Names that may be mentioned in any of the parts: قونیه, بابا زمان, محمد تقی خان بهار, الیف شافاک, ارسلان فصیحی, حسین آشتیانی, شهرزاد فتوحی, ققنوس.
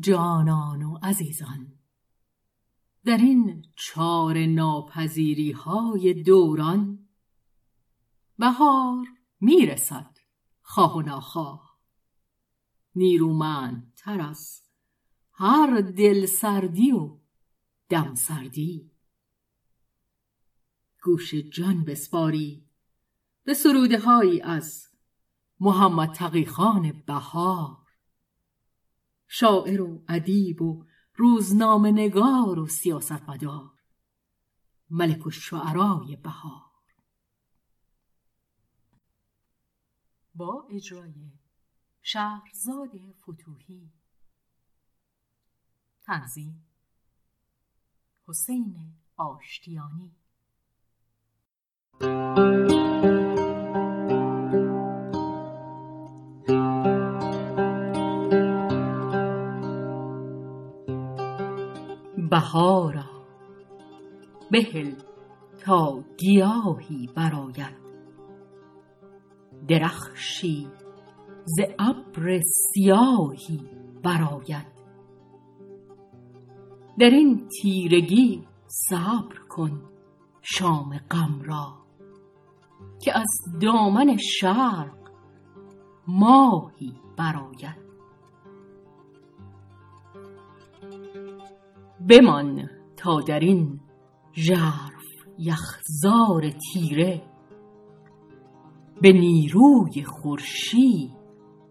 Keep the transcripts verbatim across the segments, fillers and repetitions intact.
جانان و عزیزان، در این چار ناپذیری های دوران، بهار میرسد خواه و ناخواه، نیرومند تر از هر دل سردی و دم سردی. گوش جان بسپاری به سروده هایی از محمد تقی خان بهار، شاعر و ادیب و روزنامه نگار و سیاستمدار، ملک الشعرای بهار، با اجرای شهرزاد فتوحی. تنظیم حسین آشتیانی. بهارا بهل تا گیاهی براید، درخشی ز ابر سیاهی براید. در این تیرگی صبر کن شام غم را، که از دامن شرق ماهی براید. بمان تا در این ژرف یخزار تیره، به نیروی خورشید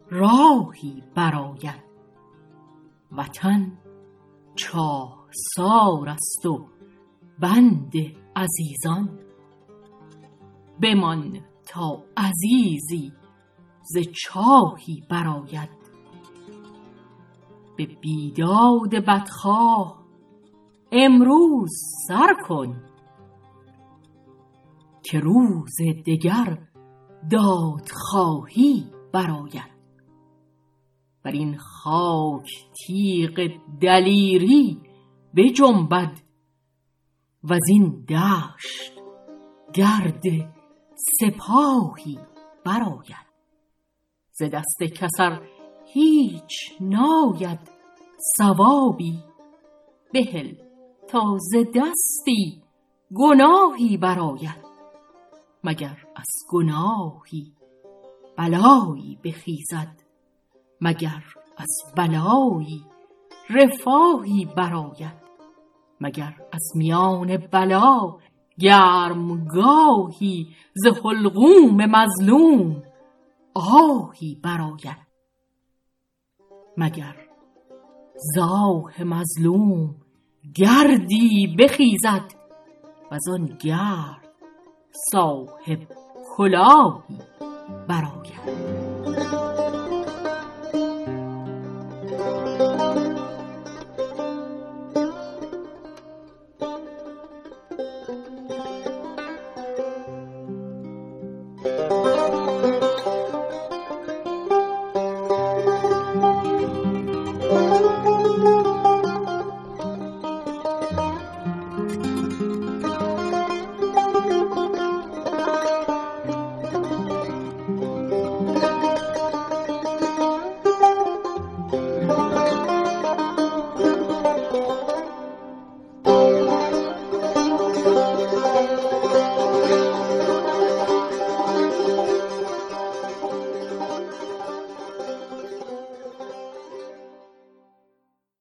راهی براید. وطن چاه سار است و بند عزیزان، بمان تا عزیزی ز چاهی براید. به بیداد بدخواه امروز سر کن، که روز دگر دادخواهی براید. بر این خاک تیغ دلیری بجنبد، و از این دشت گرد سپاهی براید. ز دست کسر هیچ ناید ثوابی، بهل تا ز دستی گناهی براید. مگر از گناهی بلایی بخیزد، مگر از بلایی رفاهی براید. مگر از میان بلا گرمگاهی، ز حلقوم مظلوم آهی براید. مگر زآه مظلوم گردی بخیزد، و زان گرد صاحب کلاهی براید.